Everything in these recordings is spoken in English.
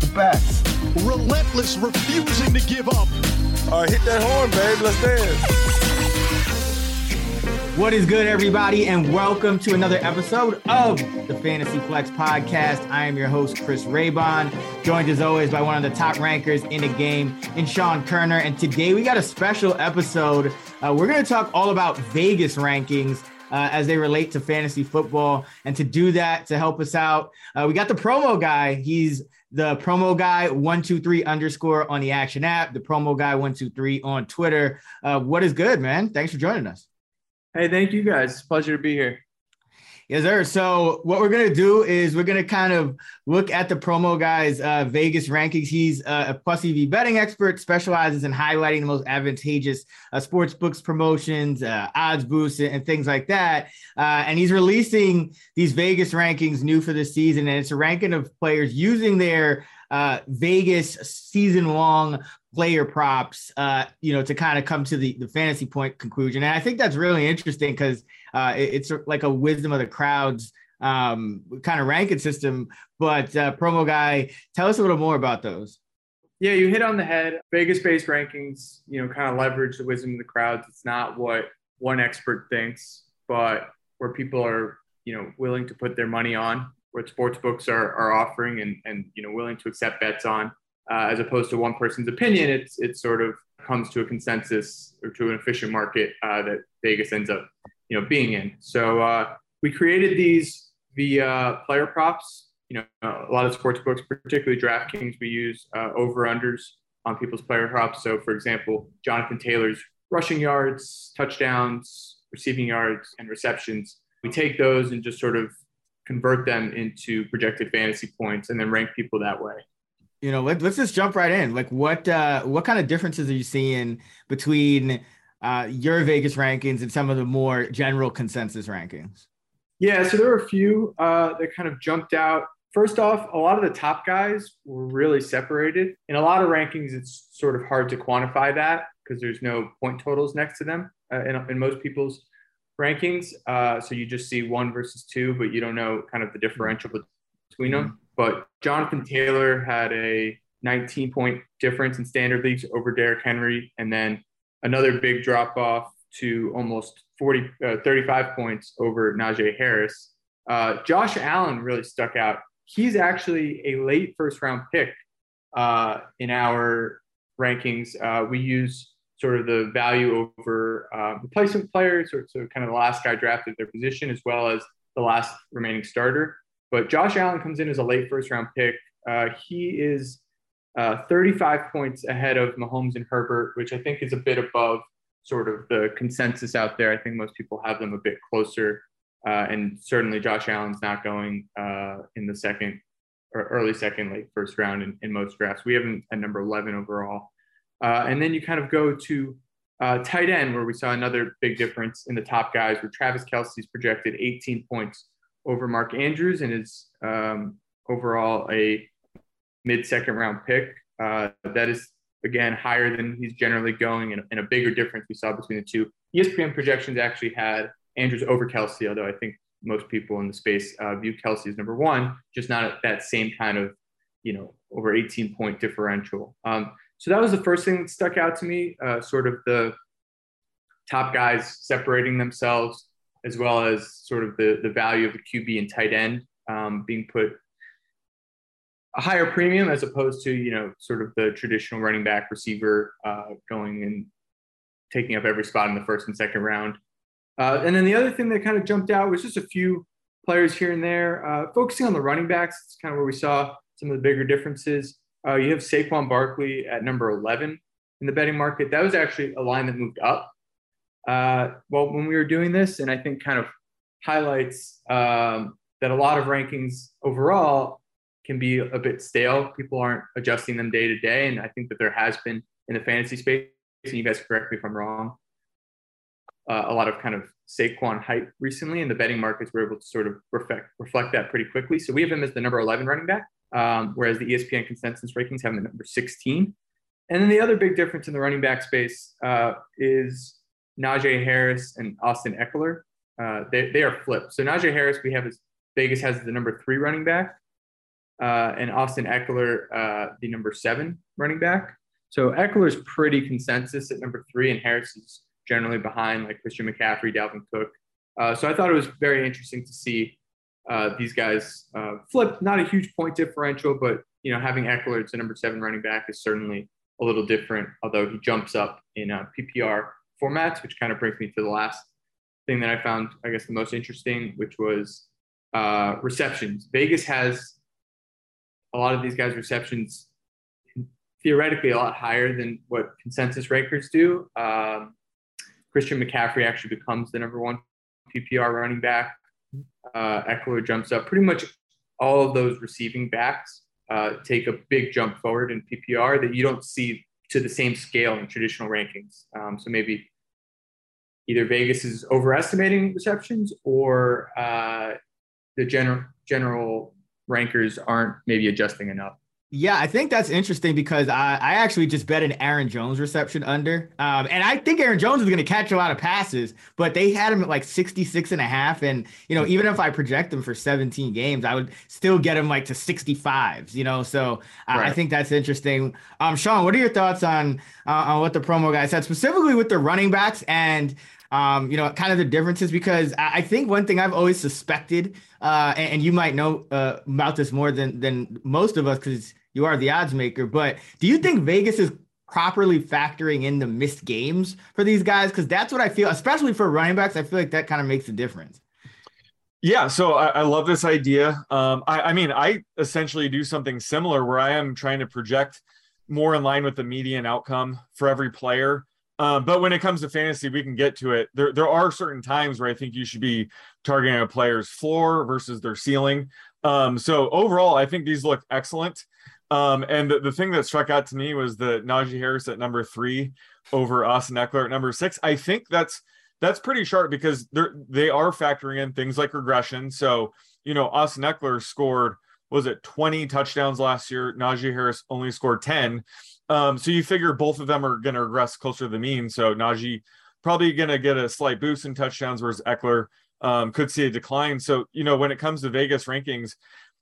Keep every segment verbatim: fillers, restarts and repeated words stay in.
The best. Relentless, refusing to give up. All right, hit that horn, babe. Let's dance. What is good, everybody, and welcome to another episode of the Fantasy Flex Podcast. I am your host, Chris Raybon, joined as always by one of the top rankers in the game, in Sean Kerner. And today we got a special episode. Uh, we're going to talk all about Vegas rankings Uh, as they relate to fantasy football. And to do that, to help us out, uh, we got the promo guy. He's the promo guy one two three underscore on the Action app, the promo guy one two three on Twitter. Uh, what is good, man? Thanks for joining us. Hey, thank you guys. It's a pleasure to be here. Yes, sir. So what we're going to do is we're going to kind of look at the promo guy's uh, Vegas rankings. He's uh, a plus E V betting expert, specializes in highlighting the most advantageous uh, sports books, promotions, uh, odds boosts, and things like that. Uh, and he's releasing these Vegas rankings new for this season. And it's a ranking of players using their uh, Vegas season-long player props, uh, you know, to kind of come to the, the fantasy point conclusion. And I think that's really interesting because uh, it, it's like a wisdom of the crowds um, kind of ranking system. But uh, promo guy, tell us a little more about those. Yeah, you hit on the head. Vegas-based rankings, you know, kind of leverage the wisdom of the crowds. It's not what one expert thinks, but where people are, you know, willing to put their money on, what sports books are, are offering and, and, you know, willing to accept bets on. Uh, as opposed to one person's opinion, it's it sort of comes to a consensus or to an efficient market uh, that Vegas ends up, you know, being in. So uh, we created these via player props. You know, a lot of sports books, particularly DraftKings, we use uh, over-unders on people's player props. So, for example, Jonathan Taylor's rushing yards, touchdowns, receiving yards, and receptions. We take those and just sort of convert them into projected fantasy points and then rank people that way. You know, let, let's just jump right in. Like what, uh, what kind of differences are you seeing between uh, your Vegas rankings and some of the more general consensus rankings? Yeah, so there were a few uh, that kind of jumped out. First off, a lot of the top guys were really separated. In a lot of rankings, it's sort of hard to quantify that because there's no point totals next to them uh, in, in most people's rankings. Uh, so you just see one versus two, but you don't know kind of the differential between them. Mm-hmm. But Jonathan Taylor had a nineteen-point difference in standard leagues over Derrick Henry, and then another big drop-off to almost forty, uh, thirty-five points over Najee Harris. Uh, Josh Allen really stuck out. He's actually a late first-round pick uh, in our rankings. Uh, we use sort of the value over uh, replacement players, or so kind of the last guy drafted their position, as well as the last remaining starter. But Josh Allen comes in as a late first-round pick. Uh, he is uh, thirty-five points ahead of Mahomes and Herbert, which I think is a bit above sort of the consensus out there. I think most people have them a bit closer. Uh, and certainly Josh Allen's not going uh, in the second or early second, late first round in, in most drafts. We have him at number eleven overall. Uh, and then you kind of go to uh, tight end, where we saw another big difference in the top guys, where Travis Kelce's projected eighteen points over Mark Andrews and is um, overall a mid-second round pick. Uh, that is, again, higher than he's generally going and, and a bigger difference we saw between the two. E S P N projections actually had Andrews over Kelce, although I think most people in the space uh, view Kelce as number one, just not at that same kind of, you know, over eighteen-point differential. Um, so that was the first thing that stuck out to me, uh, sort of the top guys separating themselves, as well as sort of the, the value of the Q B and tight end um, being put a higher premium as opposed to, you know, sort of the traditional running back receiver uh, going and taking up every spot in the first and second round. Uh, and then the other thing that kind of jumped out was just a few players here and there. Uh, focusing on the running backs, it's kind of where we saw some of the bigger differences. Uh, you have Saquon Barkley at number eleven in the betting market. That was actually a line that moved up. Uh, well, when we were doing this, and I think kind of highlights um, that a lot of rankings overall can be a bit stale. People aren't adjusting them day to day. And I think that there has been in the fantasy space, and you guys correct me if I'm wrong, uh, a lot of kind of Saquon hype recently, and the betting markets were able to sort of reflect, reflect that pretty quickly. So we have him as the number eleven running back, um, whereas the E S P N consensus rankings have him at number sixteen. And then the other big difference in the running back space uh, is Najee Harris and Austin Eckler. Uh, they, they are flipped. So Najee Harris, we have as Vegas has the number three running back, uh, and Austin Eckler, uh, the number seven running back. So Eckler's pretty consensus at number three, and Harris is generally behind, like Christian McCaffrey, Dalvin Cook. Uh, so I thought it was very interesting to see uh, these guys uh, flip. Not a huge point differential, but you know, having Eckler as the number seven running back is certainly a little different, although he jumps up in uh, P P R formats, which kind of brings me to the last thing that I found, I guess, the most interesting, which was uh, receptions. Vegas has a lot of these guys' receptions theoretically a lot higher than what consensus rankers do. Um, Christian McCaffrey actually becomes the number one P P R running back. Uh, Eckler jumps up. Pretty much all of those receiving backs uh, take a big jump forward in P P R that you don't see to the same scale in traditional rankings. Um, so maybe either Vegas is overestimating receptions, or uh, the general general rankers aren't maybe adjusting enough. Yeah, I think that's interesting because I, I actually just bet an Aaron Jones reception under. Um, and I think Aaron Jones is going to catch a lot of passes, but they had him at like sixty-six and a half. And, you know, even if I project him for seventeen games, I would still get him like to sixty-fives, you know? So I, right. I think that's interesting. Um, Sean, what are your thoughts on, uh, on what the promo guy said, specifically with the running backs and, Um, you know, kind of the differences? Because I, I think one thing I've always suspected, uh, and, and you might know uh, about this more than than most of us because you are the odds maker, but do you think Vegas is properly factoring in the missed games for these guys? Because that's what I feel, especially for running backs. I feel like that kind of makes a difference. Yeah, so I, I love this idea. Um, I, I mean, I essentially do something similar where I am trying to project more in line with the median outcome for every player. Uh, but when it comes to fantasy, we can get to it. There there are certain times where I think you should be targeting a player's floor versus their ceiling. Um, so overall, I think these look excellent. Um, and the, the thing that struck out to me was the Najee Harris at number three over Austin Eckler at number six. I think that's that's pretty sharp because they're, they are factoring in things like regression. So, you know, Austin Eckler scored, was it twenty touchdowns last year? Najee Harris only scored ten. Um, so you figure both of them are going to regress closer to the mean. So Najee probably going to get a slight boost in touchdowns, whereas Eckler um, could see a decline. So, you know, when it comes to Vegas rankings,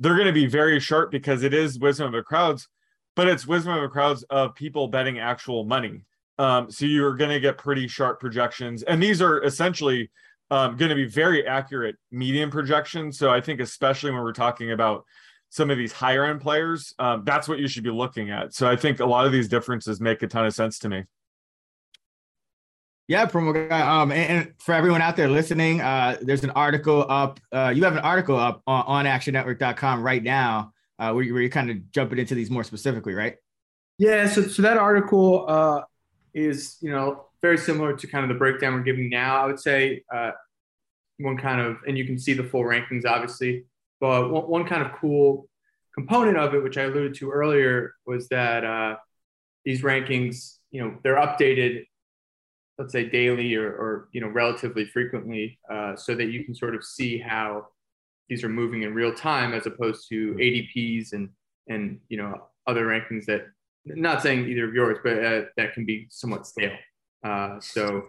they're going to be very sharp because it is wisdom of the crowds, but it's wisdom of the crowds of people betting actual money. Um, so you're going to get pretty sharp projections. And these are essentially um, going to be very accurate median projections. So I think especially when we're talking about some of these higher end players, um, that's what you should be looking at. So I think a lot of these differences make a ton of sense to me. Yeah, promo guy. Um, and, and for everyone out there listening, uh, there's an article up. Uh, you have an article up on, on action network dot com right now, uh, where, you, where you're kind of jumping into these more specifically, right? Yeah. So, so that article uh, is, you know, very similar to kind of the breakdown we're giving now. I would say uh, one kind of, and you can see the full rankings, obviously. But one kind of cool component of it, which I alluded to earlier, was that uh, these rankings, you know, they're updated, let's say daily or, or you know, relatively frequently, uh, so that you can sort of see how these are moving in real time, as opposed to A D Ps and and you know other rankings that, not saying either of yours, but uh, that can be somewhat stale. Uh, so,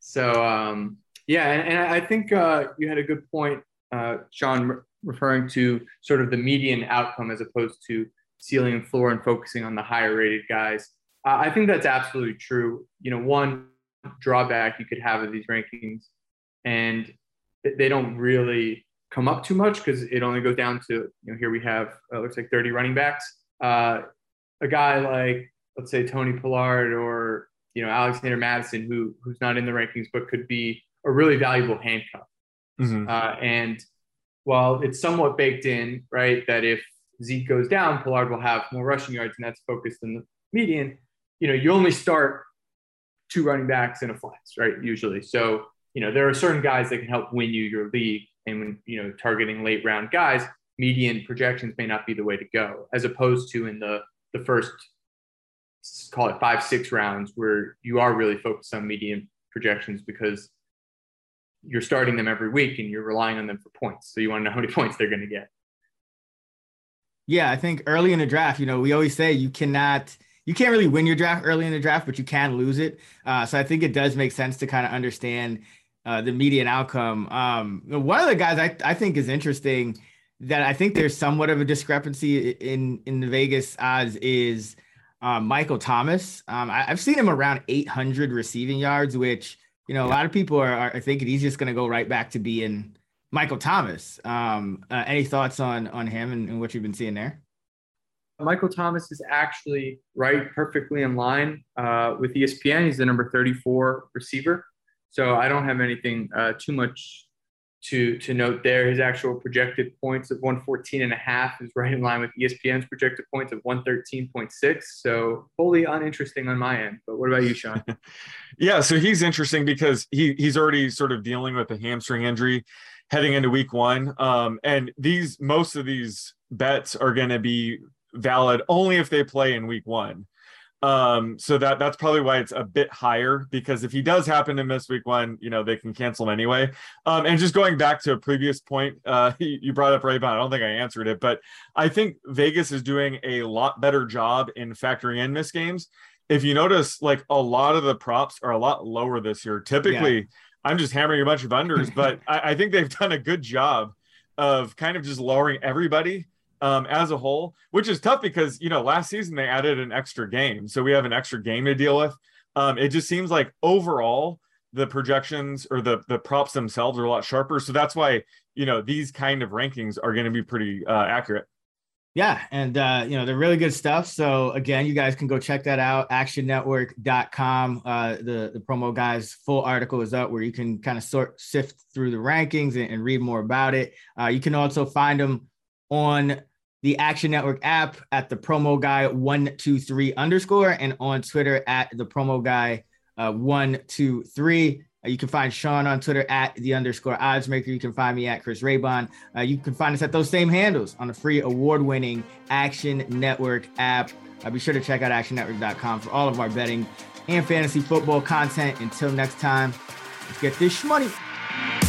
so um, yeah, and, and I think uh, you had a good point. Uh, Sean, re- referring to sort of the median outcome as opposed to ceiling and floor and focusing on the higher rated guys. Uh, I think that's absolutely true. You know, one drawback you could have of these rankings, and th- they don't really come up too much because it only goes down to, you know, here we have, uh, looks like thirty running backs. Uh, a guy like, let's say Tony Pollard or, you know, Alexander Madison, who who's not in the rankings, but could be a really valuable handcuff. Mm-hmm. Uh, and while it's somewhat baked in, right, that if Zeke goes down, Pollard will have more rushing yards, and that's focused in the median, you know, you only start two running backs in a flex, right, usually. So, you know, there are certain guys that can help win you your league, and when, you know, targeting late round guys, median projections may not be the way to go, as opposed to in the, the first, call it five, six rounds, where you are really focused on median projections because you're starting them every week and you're relying on them for points. So you want to know how many points they're going to get. Yeah, I think early in the draft, you know, we always say you cannot, you can't really win your draft early in the draft, but you can lose it. Uh, so I think it does make sense to kind of understand uh, the median outcome. Um, one of the guys I, I think is interesting that I think there's somewhat of a discrepancy in, in the Vegas odds is uh, Michael Thomas. Um, I, I've seen him around eight hundred receiving yards, which, you know, a lot of people are, are thinking he's just going to go right back to being Michael Thomas. Um, uh, any thoughts on on him and, and what you've been seeing there? Michael Thomas is actually right perfectly in line uh, with E S P N. He's the number thirty-four receiver. So I don't have anything uh, too much to to note there. His actual projected points of one fourteen and a half is right in line with E S P N's projected points of one thirteen point six. So wholly uninteresting on my end. But what about you, Sean? Yeah, so he's interesting because he he's already sort of dealing with a hamstring injury heading into week one. Um, and these most of these bets are going to be valid only if they play in week one. Um, so that that's probably why it's a bit higher, because if he does happen to miss week one, you know, they can cancel him anyway. Um, and just going back to a previous point, uh, you brought up Raybon. I don't think I answered it, but I think Vegas is doing a lot better job in factoring in missed games. If you notice, like, a lot of the props are a lot lower this year. Typically, yeah. I'm just hammering a bunch of unders, but I, I think they've done a good job of kind of just lowering everybody Um, as a whole, which is tough because, you know, last season they added an extra game. So we have an extra game to deal with. Um, it just seems like overall the projections or the, the props themselves are a lot sharper. So that's why, you know, these kind of rankings are going to be pretty uh, accurate. Yeah. And, uh, you know, they're really good stuff. So again, you guys can go check that out. action network dot com. Uh, the, the promo guy's full article is up where you can kind of sort sift through the rankings and, and read more about it. Uh, you can also find them on the Action Network app at the promo guy one two three underscore, and on Twitter at the promo guy uh, one two three. Uh, you can find Sean on Twitter at the underscore oddsmaker. You can find me at Chris Raybon. Uh, you can find us at those same handles on the free award-winning Action Network app. Uh, be sure to check out action network dot com for all of our betting and fantasy football content. Until next time, let's get this shmoney.